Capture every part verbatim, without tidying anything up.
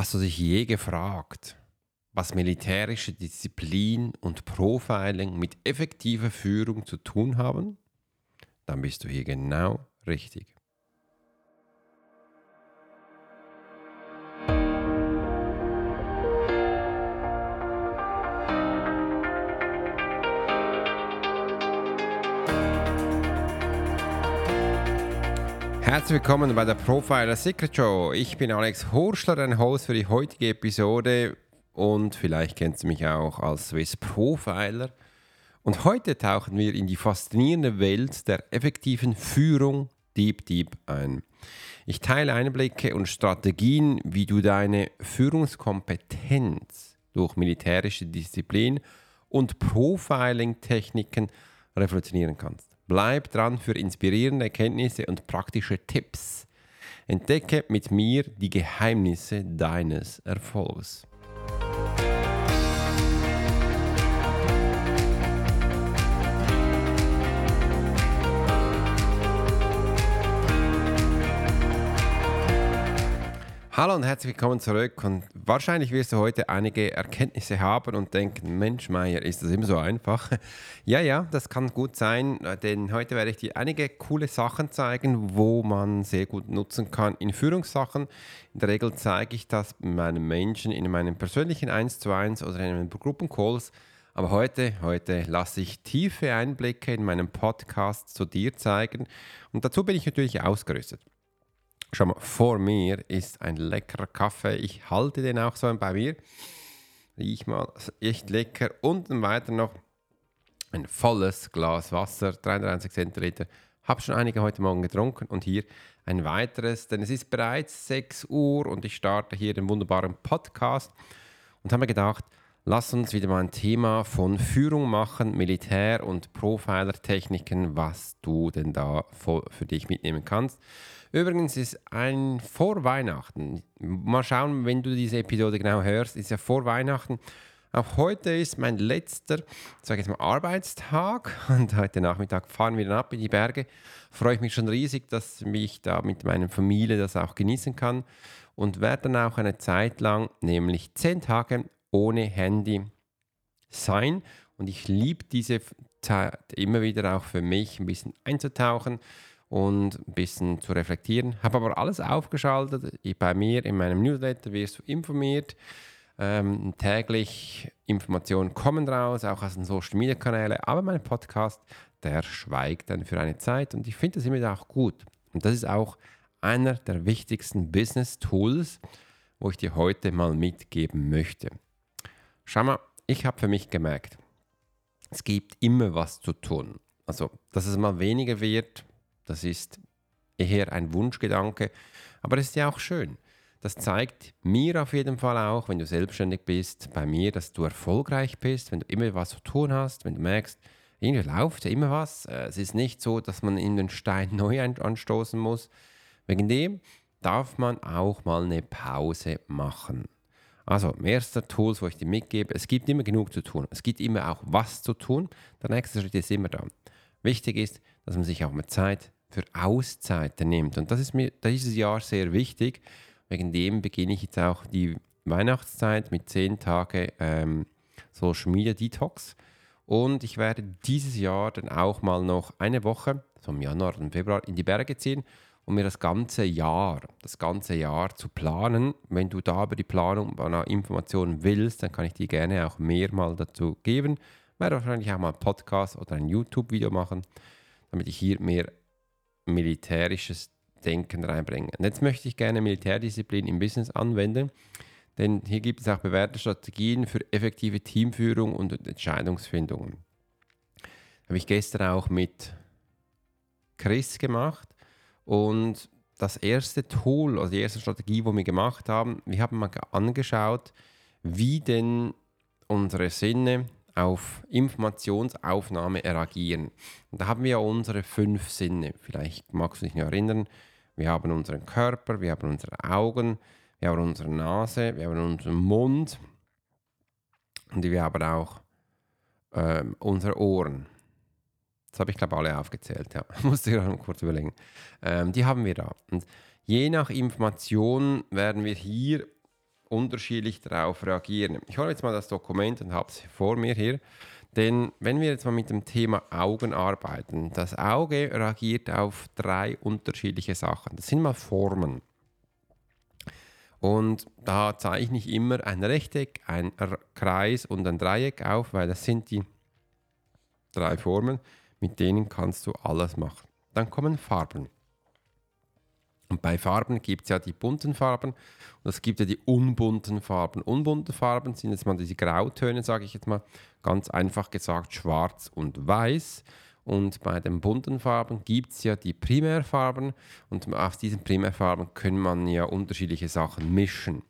Hast du dich je gefragt, was militärische Disziplin und Profiling mit effektiver Führung zu tun haben? Dann bist du hier genau richtig. Herzlich willkommen bei der Profiler-Secret-Show. Ich bin Alex Hurschler, dein Host für die heutige Episode und vielleicht kennst du mich auch als Swiss-Profiler. Und heute tauchen wir in die faszinierende Welt der effektiven Führung Deep Deep ein. Ich teile Einblicke und Strategien, wie du deine Führungskompetenz durch militärische Disziplin und Profiling-Techniken revolutionieren kannst. Bleib dran für inspirierende Erkenntnisse und praktische Tipps. Entdecke mit mir die Geheimnisse deines Erfolgs. Hallo und herzlich willkommen zurück. Und wahrscheinlich wirst du heute einige Erkenntnisse haben und denken, Mensch Meier, ist das immer so einfach? Ja, ja, das kann gut sein, denn heute werde ich dir einige coole Sachen zeigen, wo man sehr gut nutzen kann in Führungssachen. In der Regel zeige ich das meinen Menschen in meinem persönlichen eins zu eins oder in meinen Gruppencalls. Aber heute, heute lasse ich tiefe Einblicke in meinem Podcast zu dir zeigen und dazu bin ich natürlich ausgerüstet. Schau mal, vor mir ist ein leckerer Kaffee. Ich halte den auch so bei mir. Riech mal, echt lecker. Und weiter noch ein volles Glas Wasser, dreiunddreißig Zentiliter. Habe schon einige heute Morgen getrunken und hier ein weiteres, denn es ist bereits sechs Uhr und ich starte hier den wunderbaren Podcast und habe mir gedacht, lass uns wieder mal ein Thema von Führung machen, Militär- und Profiler-Techniken, was du denn da für dich mitnehmen kannst. Übrigens ist ein vor Weihnachten, mal schauen, wenn du diese Episode genau hörst, ist ja vor Weihnachten. Auch heute ist mein letzter, sage ich jetzt mal, Arbeitstag und heute Nachmittag fahren wir dann ab in die Berge. Freue ich mich schon riesig, dass ich da mit meiner Familie das auch genießen kann und werde dann auch eine Zeit lang, nämlich zehn Tage, ohne Handy sein. Und ich liebe diese Zeit immer wieder auch für mich, ein bisschen einzutauchen und ein bisschen zu reflektieren. Habe aber alles aufgeschaltet. Bei mir in meinem Newsletter wirst du informiert. Ähm, täglich Informationen kommen raus, auch aus den Social-Media-Kanälen. Aber mein Podcast, der schweigt dann für eine Zeit. Und ich finde das immer wieder auch gut. Und das ist auch einer der wichtigsten Business-Tools, wo ich dir heute mal mitgeben möchte. Schau mal, ich habe für mich gemerkt, es gibt immer was zu tun. Also, dass es mal weniger wird, das ist eher ein Wunschgedanke, aber es ist ja auch schön. Das zeigt mir auf jeden Fall auch, wenn du selbstständig bist, bei mir, dass du erfolgreich bist, wenn du immer was zu tun hast, wenn du merkst, irgendwie läuft ja immer was. Es ist nicht so, dass man in den Stein neu anstoßen muss. Wegen dem darf man auch mal eine Pause machen. Also, erster Tools, wo ich dir mitgebe, es gibt immer genug zu tun. Es gibt immer auch was zu tun. Der nächste Schritt ist immer da. Wichtig ist, dass man sich auch mal Zeit für Auszeiten nimmt. Und das ist mir dieses Jahr sehr wichtig. Wegen dem beginne ich jetzt auch die Weihnachtszeit mit zehn Tagen ähm, Social Media Detox. Und ich werde dieses Jahr dann auch mal noch eine Woche, so im Januar und Februar, in die Berge ziehen. Und mir das ganze Jahr, das ganze Jahr zu planen. Wenn du da über die Planung nach Informationen willst, dann kann ich dir gerne auch mehr mal dazu geben. Ich werde wahrscheinlich auch mal einen Podcast oder ein YouTube-Video machen, damit ich hier mehr militärisches Denken reinbringe. Und jetzt möchte ich gerne Militärdisziplin im Business anwenden, denn hier gibt es auch bewährte Strategien für effektive Teamführung und Entscheidungsfindungen. Habe ich gestern auch mit Chris gemacht. Und das erste Tool, also die erste Strategie, die wir gemacht haben, wir haben mal angeschaut, wie denn unsere Sinne auf Informationsaufnahme reagieren. Und da haben wir ja unsere fünf Sinne. Vielleicht magst du dich noch erinnern. Wir haben unseren Körper, wir haben unsere Augen, wir haben unsere Nase, wir haben unseren Mund und wir haben auch äh, unsere Ohren. Das habe ich, glaube ich, alle aufgezählt. Ja. Musste ich gerade mal kurz überlegen. Ähm, die haben wir da. Und je nach Information werden wir hier unterschiedlich darauf reagieren. Ich hole jetzt mal das Dokument und habe es vor mir hier. Denn wenn wir jetzt mal mit dem Thema Augen arbeiten, das Auge reagiert auf drei unterschiedliche Sachen. Das sind mal Formen. Und da zeichne ich immer ein Rechteck, ein Kreis und ein Dreieck auf, weil das sind die drei Formen, mit denen kannst du alles machen. Dann kommen Farben. Und bei Farben gibt es ja die bunten Farben und es gibt ja die unbunten Farben. Unbunte Farben sind jetzt mal diese Grautöne, sage ich jetzt mal, ganz einfach gesagt schwarz und weiß. Und bei den bunten Farben gibt es ja die Primärfarben und aus diesen Primärfarben kann man ja unterschiedliche Sachen mischen.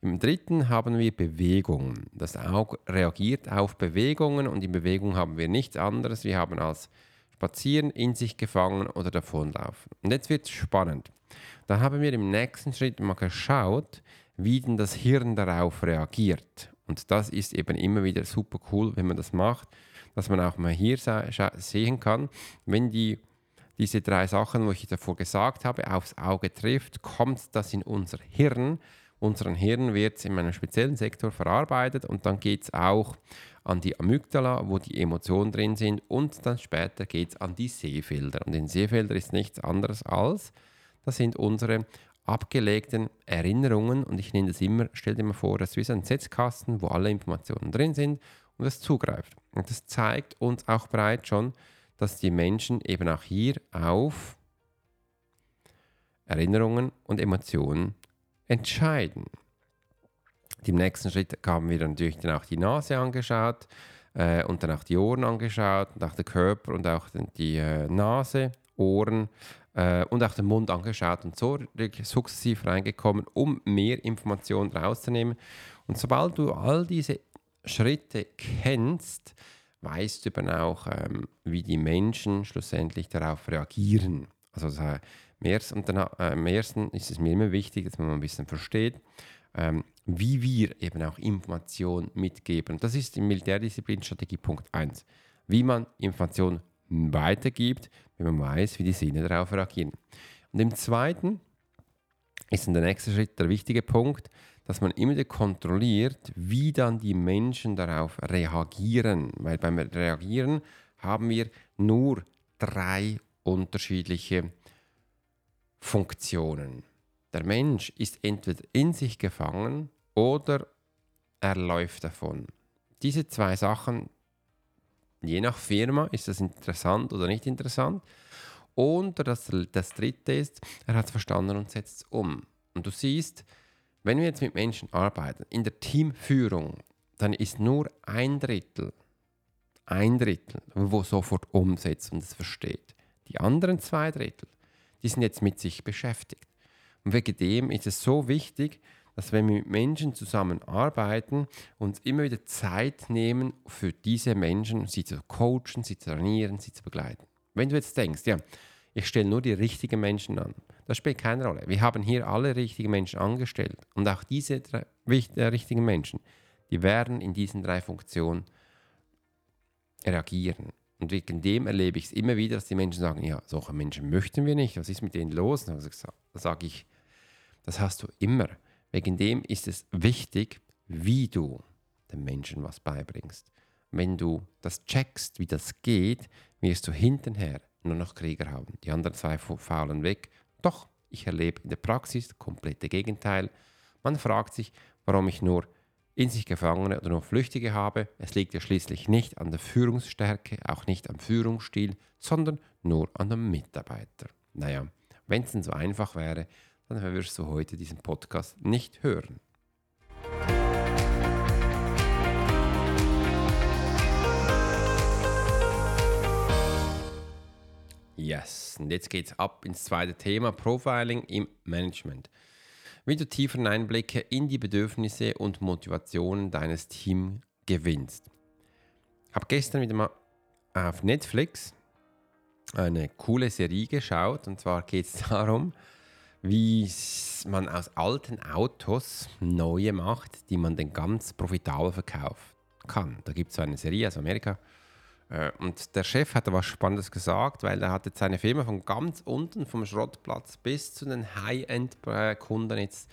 Im dritten haben wir Bewegungen. Das Auge reagiert auf Bewegungen und in Bewegung haben wir nichts anderes. Wir haben als Spazieren, in sich gefangen oder davonlaufen. Und jetzt wird es spannend. Dann haben wir im nächsten Schritt mal geschaut, wie denn das Hirn darauf reagiert. Und das ist eben immer wieder super cool, wenn man das macht, dass man auch mal hier sehen kann, wenn die, diese drei Sachen, wo ich davor gesagt habe, aufs Auge trifft, kommt das in unser Hirn. Unseren Hirn wird es in einem speziellen Sektor verarbeitet und dann geht es auch an die Amygdala, wo die Emotionen drin sind und dann später geht es an die Sehfelder. Und in Sehfeldern ist nichts anderes als, das sind unsere abgelegten Erinnerungen und ich nenne das immer, stell dir mal vor, das ist wie so ein Setzkasten, wo alle Informationen drin sind und das zugreift. Und das zeigt uns auch bereits schon, dass die Menschen eben auch hier auf Erinnerungen und Emotionen entscheiden. Im nächsten Schritt haben wir natürlich dann auch die Nase angeschaut äh, und dann auch die Ohren angeschaut und auch den Körper und auch die äh, Nase, Ohren äh, und auch den Mund angeschaut und so sukzessiv reingekommen, um mehr Informationen rauszunehmen. Und sobald du all diese Schritte kennst, weißt du dann auch, ähm, wie die Menschen schlussendlich darauf reagieren. Also das heißt, und dann, äh, am ersten ist es mir immer wichtig, dass man mal ein bisschen versteht, ähm, wie wir eben auch Informationen mitgeben. Das ist in Militärdisziplin Strategie Punkt eins. Wie man Informationen weitergibt, wenn man weiß, wie die Sinne darauf reagieren. Und im zweiten ist in der nächsten Schritt der wichtige Punkt, dass man immer kontrolliert, wie dann die Menschen darauf reagieren. Weil beim Reagieren haben wir nur drei unterschiedliche Funktionen. Der Mensch ist entweder in sich gefangen oder er läuft davon. Diese zwei Sachen, je nach Firma, ist das interessant oder nicht interessant. Und das, das dritte ist, er hat es verstanden und setzt es um. Und du siehst, wenn wir jetzt mit Menschen arbeiten, in der Teamführung, dann ist nur ein Drittel, ein Drittel, wo sofort umsetzt und es versteht. Die anderen zwei Drittel, die sind jetzt mit sich beschäftigt. Und wegen dem ist es so wichtig, dass wenn wir mit Menschen zusammenarbeiten, uns immer wieder Zeit nehmen für diese Menschen, sie zu coachen, sie zu trainieren, sie zu begleiten. Wenn du jetzt denkst, ja, ich stelle nur die richtigen Menschen an, das spielt keine Rolle. Wir haben hier alle richtigen Menschen angestellt und auch diese drei, äh, richtigen Menschen, die werden in diesen drei Funktionen reagieren. Und wegen dem erlebe ich es immer wieder, dass die Menschen sagen, ja, solche Menschen möchten wir nicht, was ist mit denen los? Da sage ich, das hast du immer. Wegen dem ist es wichtig, wie du den Menschen was beibringst. Wenn du das checkst, wie das geht, wirst du hintenher nur noch Krieger haben. Die anderen zwei faulen weg. Doch, ich erlebe in der Praxis das komplette Gegenteil. Man fragt sich, warum ich nur in sich Gefangene oder nur Flüchtige habe. Es liegt ja schließlich nicht an der Führungsstärke, auch nicht am Führungsstil, sondern nur an dem Mitarbeiter. Naja, wenn es denn so einfach wäre, dann würdest du heute diesen Podcast nicht hören. Yes, und jetzt geht's ab ins zweite Thema, Profiling im Management. Wie du tieferen Einblicke in die Bedürfnisse und Motivationen deines Teams gewinnst. Ich habe gestern wieder mal auf Netflix eine coole Serie geschaut. Und zwar geht es darum, wie man aus alten Autos neue macht, die man dann ganz profitabel verkaufen kann. Da gibt es so eine Serie aus Amerika. Und der Chef hat da was Spannendes gesagt, weil er hat jetzt seine Firma von ganz unten, vom Schrottplatz bis zu den High-End-Kunden jetzt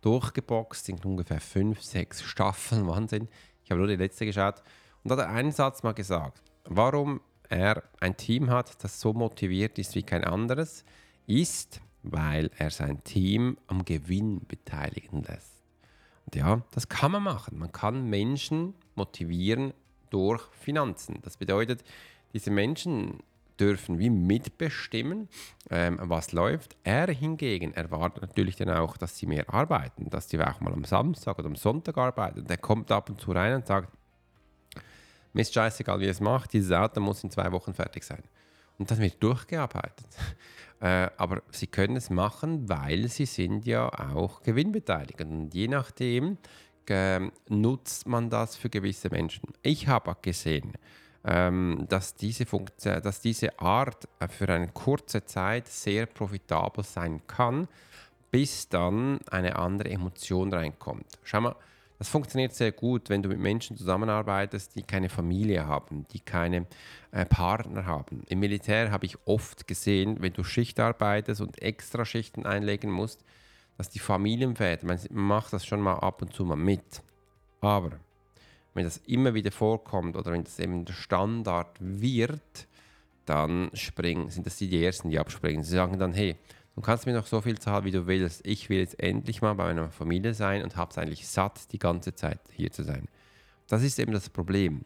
durchgeboxt, sind ungefähr fünf, sechs Staffeln, Wahnsinn. Ich habe nur die letzte geschaut. Und da hat er einen Satz mal gesagt, warum er ein Team hat, das so motiviert ist wie kein anderes, ist, weil er sein Team am Gewinn beteiligen lässt. Und ja, das kann man machen. Man kann Menschen motivieren durch Finanzen. Das bedeutet, diese Menschen dürfen wie mitbestimmen, ähm, was läuft. Er hingegen erwartet natürlich dann auch, dass sie mehr arbeiten, dass sie auch mal am Samstag oder am Sonntag arbeiten. Und er kommt ab und zu rein und sagt, mir ist scheißegal, wie ihr es macht, dieses Auto muss in zwei Wochen fertig sein. Und dann wird durchgearbeitet. Äh, aber sie können es machen, weil sie sind ja auch gewinnbeteiligt. Und je nachdem äh, nutzt man das für gewisse Menschen. Ich habe gesehen, Dass diese, Funktion, dass diese Art für eine kurze Zeit sehr profitabel sein kann, bis dann eine andere Emotion reinkommt. Schau mal, das funktioniert sehr gut, wenn du mit Menschen zusammenarbeitest, die keine Familie haben, die keine äh, Partner haben. Im Militär habe ich oft gesehen, wenn du Schicht arbeitest und extra Schichten einlegen musst, dass die Familienväter, man macht das schon mal ab und zu mal mit, aber wenn das immer wieder vorkommt oder wenn das eben der Standard wird, dann springen, sind das die Ersten, die abspringen. Sie sagen dann, hey, du kannst mir noch so viel zahlen, wie du willst. Ich will jetzt endlich mal bei meiner Familie sein und habe es eigentlich satt, die ganze Zeit hier zu sein. Das ist eben das Problem.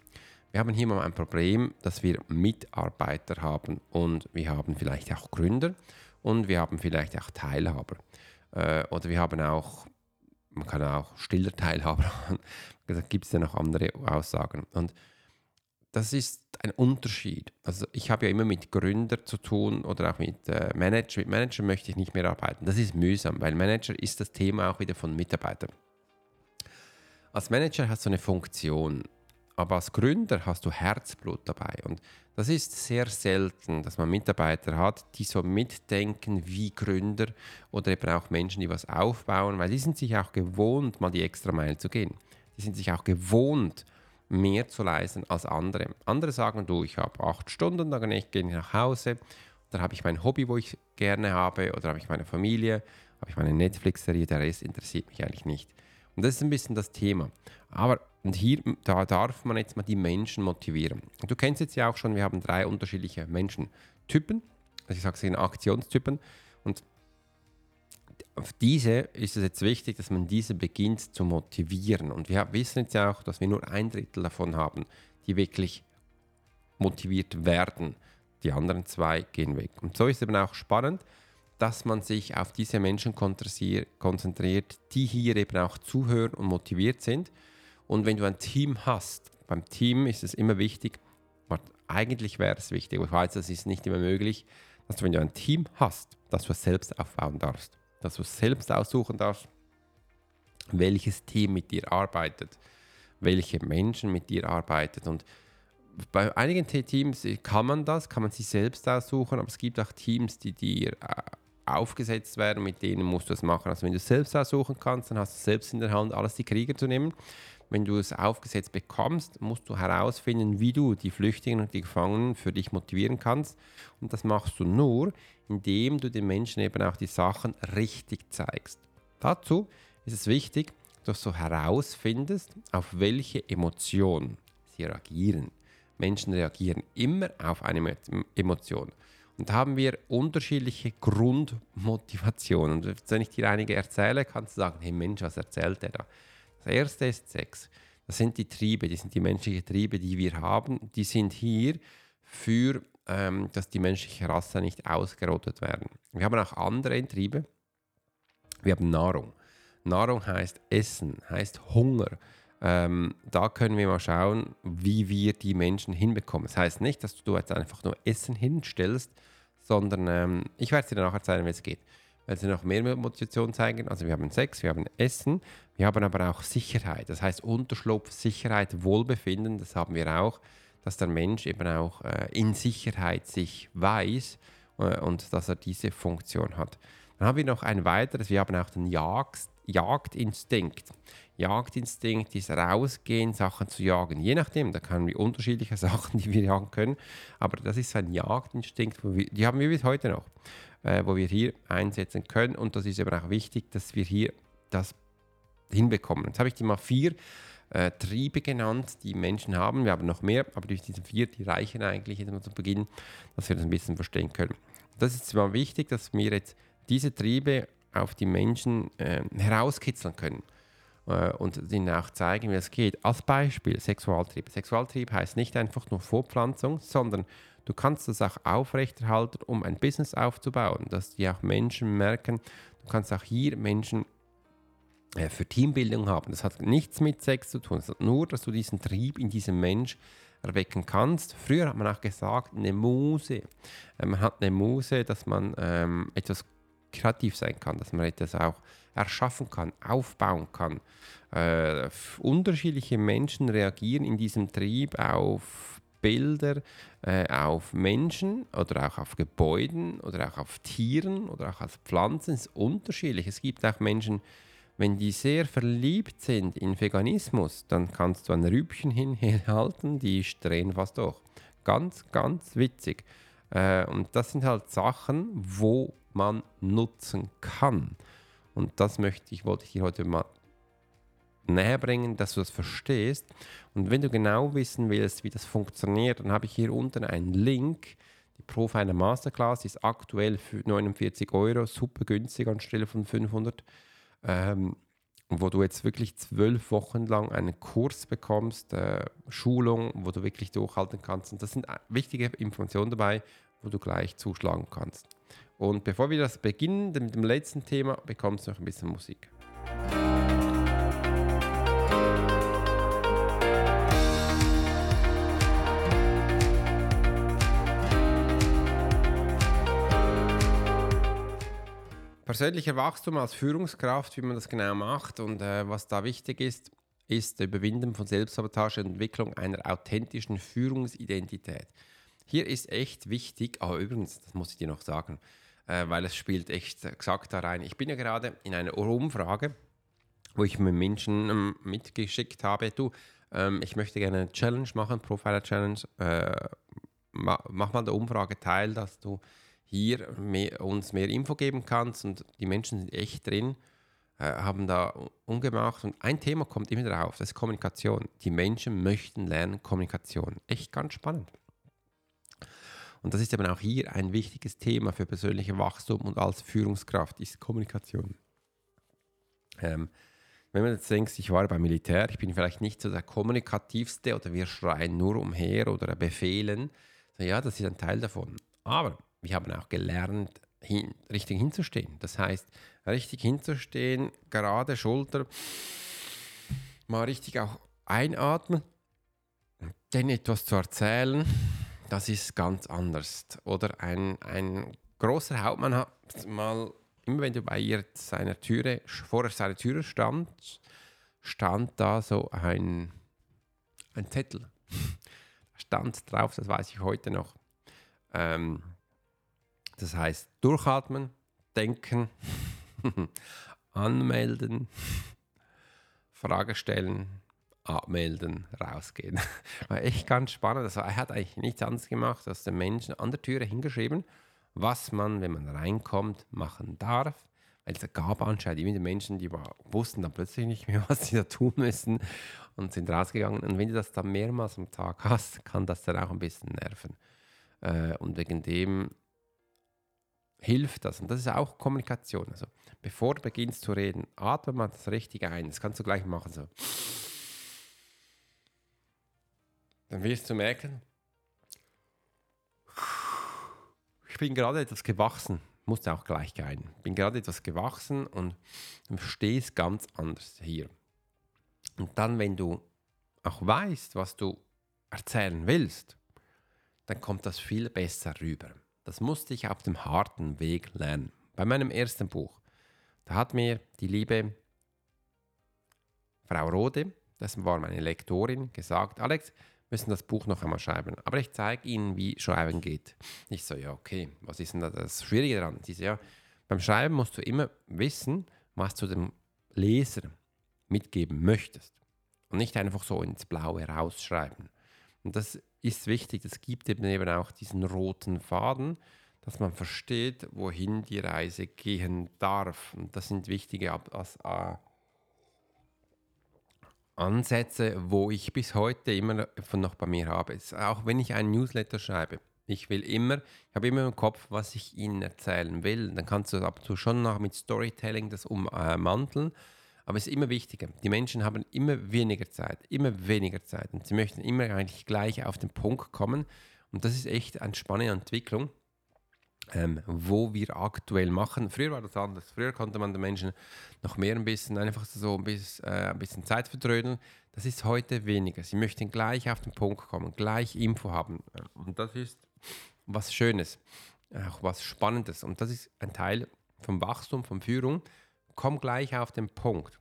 Wir haben hier mal ein Problem, dass wir Mitarbeiter haben und wir haben vielleicht auch Gründer und wir haben vielleicht auch Teilhaber. Äh, oder wir haben auch... Man kann auch stiller Teilhaber haben. Da gibt es ja noch andere Aussagen. Und das ist ein Unterschied. Also ich habe ja immer mit Gründern zu tun oder auch mit äh, Manager. Mit Manager möchte ich nicht mehr arbeiten. Das ist mühsam, weil Manager ist das Thema auch wieder von Mitarbeitern. Als Manager hast du eine Funktion, aber als Gründer hast du Herzblut dabei. Und das ist sehr selten, dass man Mitarbeiter hat, die so mitdenken wie Gründer oder eben auch Menschen, die was aufbauen, weil die sind sich auch gewohnt, mal die extra Meile zu gehen. Die sind sich auch gewohnt, mehr zu leisten als andere. Andere sagen, du, ich habe acht Stunden, dann gehe ich nach Hause, dann habe ich mein Hobby, wo ich gerne habe, oder habe ich meine Familie, habe ich meine Netflix-Serie, der Rest interessiert mich eigentlich nicht. Und das ist ein bisschen das Thema. Aber und hier da darf man jetzt mal die Menschen motivieren. Und du kennst jetzt ja auch schon, wir haben drei unterschiedliche Menschentypen. Also ich sage es in Aktionstypen. Und auf diese ist es jetzt wichtig, dass man diese beginnt zu motivieren. Und wir wissen jetzt ja auch, dass wir nur ein Drittel davon haben, die wirklich motiviert werden. Die anderen zwei gehen weg. Und so ist es eben auch spannend, dass man sich auf diese Menschen konzentriert, die hier eben auch zuhören und motiviert sind. Und wenn du ein Team hast, beim Team ist es immer wichtig, eigentlich wäre es wichtig, aber ich weiß, das ist nicht immer möglich, dass du, wenn du ein Team hast, dass du es selbst aufbauen darfst, dass du es selbst aussuchen darfst, welches Team mit dir arbeitet, welche Menschen mit dir arbeiten. Und bei einigen Teams kann man das, kann man sich selbst aussuchen, aber es gibt auch Teams, die dir aufgesetzt werden, mit denen musst du es machen. Also wenn du es selbst aussuchen kannst, dann hast du es selbst in der Hand, alles die Krieger zu nehmen. Wenn du es aufgesetzt bekommst, musst du herausfinden, wie du die Flüchtlinge und die Gefangenen für dich motivieren kannst. Und das machst du nur, indem du den Menschen eben auch die Sachen richtig zeigst. Dazu ist es wichtig, dass du herausfindest, auf welche Emotion sie reagieren. Menschen reagieren immer auf eine Emotion. Und da haben wir unterschiedliche Grundmotivationen. Und wenn ich dir einige erzähle, kannst du sagen, hey Mensch, was erzählt der da? Das erste ist Sex. Das sind die Triebe, die sind die menschlichen Triebe, die wir haben. Die sind hier für, ähm, dass die menschliche Rasse nicht ausgerottet werden. Wir haben auch andere Triebe. Wir haben Nahrung. Nahrung heißt Essen, heißt Hunger. Ähm, da können wir mal schauen, wie wir die Menschen hinbekommen. Das heißt nicht, dass du jetzt einfach nur Essen hinstellst, sondern ähm, ich werde es dir nachher zeigen, wie es geht. Weil sie noch mehr Motivation zeigen. Also wir haben Sex, wir haben Essen, wir haben aber auch Sicherheit. Das heißt Unterschlupf, Sicherheit, Wohlbefinden, das haben wir auch, dass der Mensch eben auch äh, in Sicherheit sich weiß äh, und dass er diese Funktion hat. Dann haben wir noch ein weiteres, wir haben auch den Jagst, Jagdinstinkt. Jagdinstinkt ist rausgehen, Sachen zu jagen. Je nachdem, da können wir unterschiedliche Sachen, die wir jagen können, aber das ist ein Jagdinstinkt, wo wir, die haben wir bis heute noch, äh, wo wir hier einsetzen können und das ist eben auch wichtig, dass wir hier das hinbekommen. Jetzt habe ich dir mal vier äh, Triebe genannt, die Menschen haben. Wir haben noch mehr, aber durch diese vier, die reichen eigentlich jetzt mal zu Beginn, dass wir das ein bisschen verstehen können. Das ist zwar wichtig, dass wir jetzt diese Triebe auf die Menschen äh, herauskitzeln können äh, und ihnen auch zeigen, wie es geht. Als Beispiel Sexualtrieb. Sexualtrieb heißt nicht einfach nur Fortpflanzung, sondern du kannst das auch aufrechterhalten, um ein Business aufzubauen, dass die auch Menschen merken, du kannst auch hier Menschen äh, für Teambildung haben. Das hat nichts mit Sex zu tun, es hat nur, dass du diesen Trieb in diesem Mensch erwecken kannst. Früher hat man auch gesagt, eine Muse. Äh, man hat eine Muse, dass man ähm, etwas kreativ sein kann, dass man das auch erschaffen kann, aufbauen kann. Äh, unterschiedliche Menschen reagieren in diesem Trieb auf Bilder, äh, auf Menschen oder auch auf Gebäuden oder auch auf Tieren oder auch auf Pflanzen. Es ist unterschiedlich. Es gibt auch Menschen, wenn die sehr verliebt sind in Veganismus, dann kannst du ein Rübchen hinhalten, die drehen was durch. Ganz, ganz witzig. Äh, und das sind halt Sachen, wo man nutzen kann. Und das möchte ich, wollte ich dir heute mal näher bringen, dass du das verstehst. Und wenn du genau wissen willst, wie das funktioniert, dann habe ich hier unten einen Link. Die Profiler Masterclass ist aktuell für neunundvierzig Euro, super günstig anstelle von fünfhundert, ähm, wo du jetzt wirklich zwölf Wochen lang einen Kurs bekommst, äh, Schulung, wo du wirklich durchhalten kannst. Und das sind wichtige Informationen dabei, wo du gleich zuschlagen kannst. Und bevor wir das beginnen, mit dem letzten Thema, bekommst du noch ein bisschen Musik. Persönlicher Wachstum als Führungskraft, wie man das genau macht und äh, was da wichtig ist, ist der Überwinden von Selbstsabotage und Entwicklung einer authentischen Führungsidentität. Hier ist echt wichtig, aber oh, übrigens, das muss ich dir noch sagen, weil es spielt echt gesagt da rein. Ich bin ja gerade in einer Umfrage, wo ich mir Menschen ähm, mitgeschickt habe, du, ähm, ich möchte gerne eine Challenge machen, Profiler-Challenge, äh, mach mal der Umfrage teil, dass du hier mehr, uns mehr Info geben kannst, und die Menschen sind echt drin, äh, haben da umgemacht, und ein Thema kommt immer drauf, das ist Kommunikation. Die Menschen möchten lernen Kommunikation, echt ganz spannend. Und das ist eben auch hier ein wichtiges Thema für persönliche Wachstum und als Führungskraft, ist Kommunikation. Ähm, wenn man jetzt denkt, ich war beim Militär, ich bin vielleicht nicht so der Kommunikativste oder wir schreien nur umher oder befehlen, so, ja, das ist ein Teil davon. Aber wir haben auch gelernt, hin, richtig hinzustehen. Das heißt, richtig hinzustehen, gerade Schulter, mal richtig auch einatmen, denn etwas zu erzählen, das ist ganz anders. Oder ein, ein großer Hauptmann hat mal, immer wenn du bei ihr seiner Türe, vor seiner Türe stand, stand da so ein, ein Zettel. Da stand drauf, das weiß ich heute noch. Ähm, das heißt, durchatmen, denken, anmelden, Frage stellen, abmelden, rausgehen. War echt ganz spannend. Also er hat eigentlich nichts anderes gemacht, als den Menschen an der Türe hingeschrieben, was man, wenn man reinkommt, machen darf. Weil es gab anscheinend immer die Menschen, die wussten dann plötzlich nicht mehr, was sie da tun müssen, und sind rausgegangen. Und wenn du das dann mehrmals am Tag hast, kann das dann auch ein bisschen nerven. Und wegen dem hilft das. Und das ist auch Kommunikation. Also bevor du beginnst zu reden, atme mal das Richtige ein. Das kannst du gleich machen, so. Dann wirst du merken, ich bin gerade etwas gewachsen, musst auch gleich gehen. Ich bin gerade etwas gewachsen und du verstehst ganz anders hier. Und dann, wenn du auch weißt, was du erzählen willst, dann kommt das viel besser rüber. Das musste ich auf dem harten Weg lernen. Bei meinem ersten Buch, da hat mir die liebe Frau Rode, das war meine Lektorin, gesagt, Alex, müssen das Buch noch einmal schreiben. Aber ich zeige Ihnen, wie Schreiben geht. Ich so, ja, okay, was ist denn da das Schwierige daran? Sie so, ja, beim Schreiben musst du immer wissen, was du dem Leser mitgeben möchtest. Und nicht einfach so ins Blaue rausschreiben. Und das ist wichtig, das gibt eben auch diesen roten Faden, dass man versteht, wohin die Reise gehen darf. Und das sind wichtige Ab- As- A- Ansätze, wo ich bis heute immer noch bei mir habe. Auch wenn ich einen Newsletter schreibe, ich will immer, ich habe immer im Kopf, was ich Ihnen erzählen will. Dann kannst du ab und zu schon noch mit Storytelling das ummanteln. Aber es ist immer wichtiger. Die Menschen haben immer weniger Zeit, immer weniger Zeit. Und sie möchten immer eigentlich gleich auf den Punkt kommen. Und das ist echt eine spannende Entwicklung, ähm, wo wir aktuell machen. Früher war das anders. Früher konnte man den Menschen noch mehr ein bisschen, einfach so ein bisschen, äh, ein bisschen Zeit vertrödeln. Das ist heute weniger. Sie möchten gleich auf den Punkt kommen, gleich Info haben. Und das ist was Schönes, auch was Spannendes. Und das ist ein Teil vom Wachstum, von Führung. Komm gleich auf den Punkt.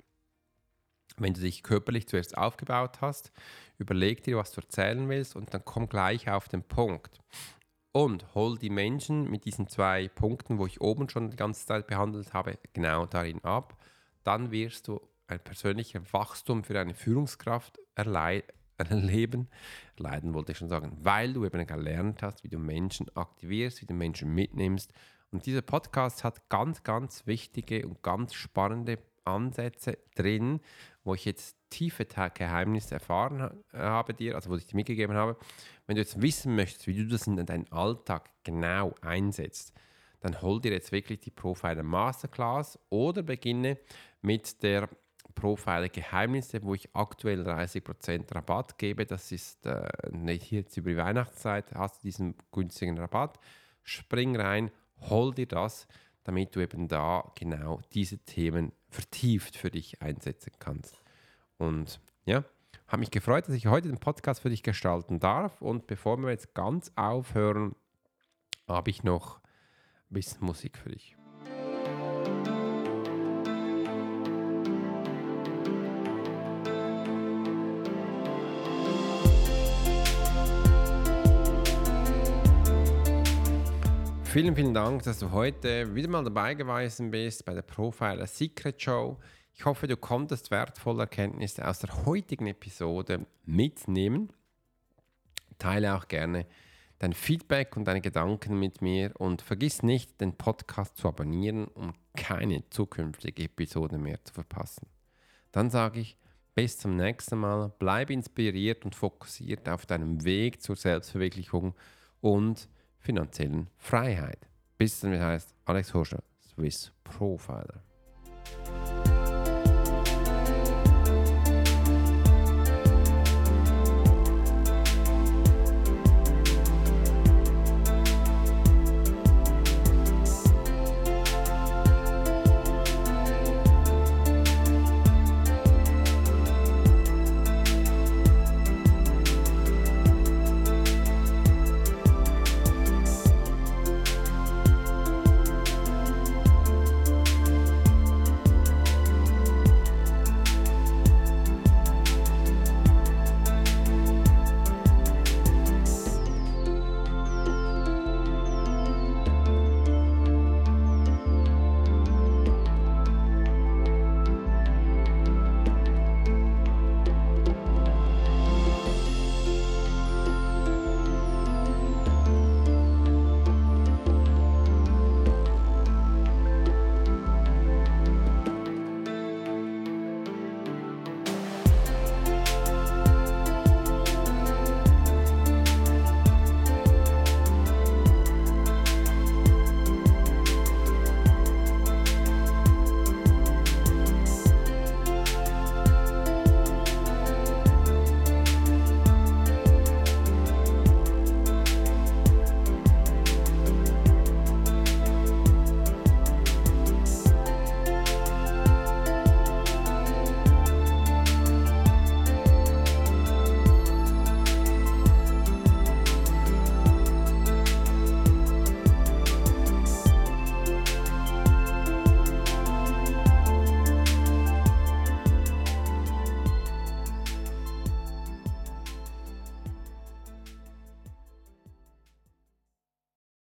Wenn du dich körperlich zuerst aufgebaut hast, überleg dir, was du erzählen willst, und dann komm gleich auf den Punkt. Und hol die Menschen mit diesen zwei Punkten, wo ich oben schon die ganze Zeit behandelt habe, genau darin ab. Dann wirst du ein persönliches Wachstum für eine Führungskraft erlei- erleben. Erleiden wollte ich schon sagen, weil du eben gelernt hast, wie du Menschen aktivierst, wie du Menschen mitnimmst. Und dieser Podcast hat ganz, ganz wichtige und ganz spannende Ansätze drin, wo ich jetzt tiefe Geheimnisse erfahren habe dir, also wo ich dir mitgegeben habe. Wenn du jetzt wissen möchtest, wie du das in deinen Alltag genau einsetzt, dann hol dir jetzt wirklich die Profiler Masterclass oder beginne mit der Profiler Geheimnisse, wo ich aktuell dreißig Prozent Rabatt gebe. Das ist äh, nicht jetzt über die Weihnachtszeit, hast du diesen günstigen Rabatt. Spring rein, hol dir das, damit du eben da genau diese Themen vertieft für dich einsetzen kannst. Und ja, habe mich gefreut, dass ich heute den Podcast für dich gestalten darf. Und bevor wir jetzt ganz aufhören, habe ich noch ein bisschen Musik für dich. Vielen, vielen Dank, dass du heute wieder mal dabei gewesen bist bei der Profiler-Secret-Show. Ich hoffe, du konntest wertvolle Erkenntnisse aus der heutigen Episode mitnehmen. Teile auch gerne dein Feedback und deine Gedanken mit mir und vergiss nicht, den Podcast zu abonnieren, um keine zukünftige Episode mehr zu verpassen. Dann sage ich, bis zum nächsten Mal, bleib inspiriert und fokussiert auf deinem Weg zur Selbstverwirklichung und finanziellen Freiheit. Bis dann, wie heißt Alex Hurschler, Swiss-Profiler.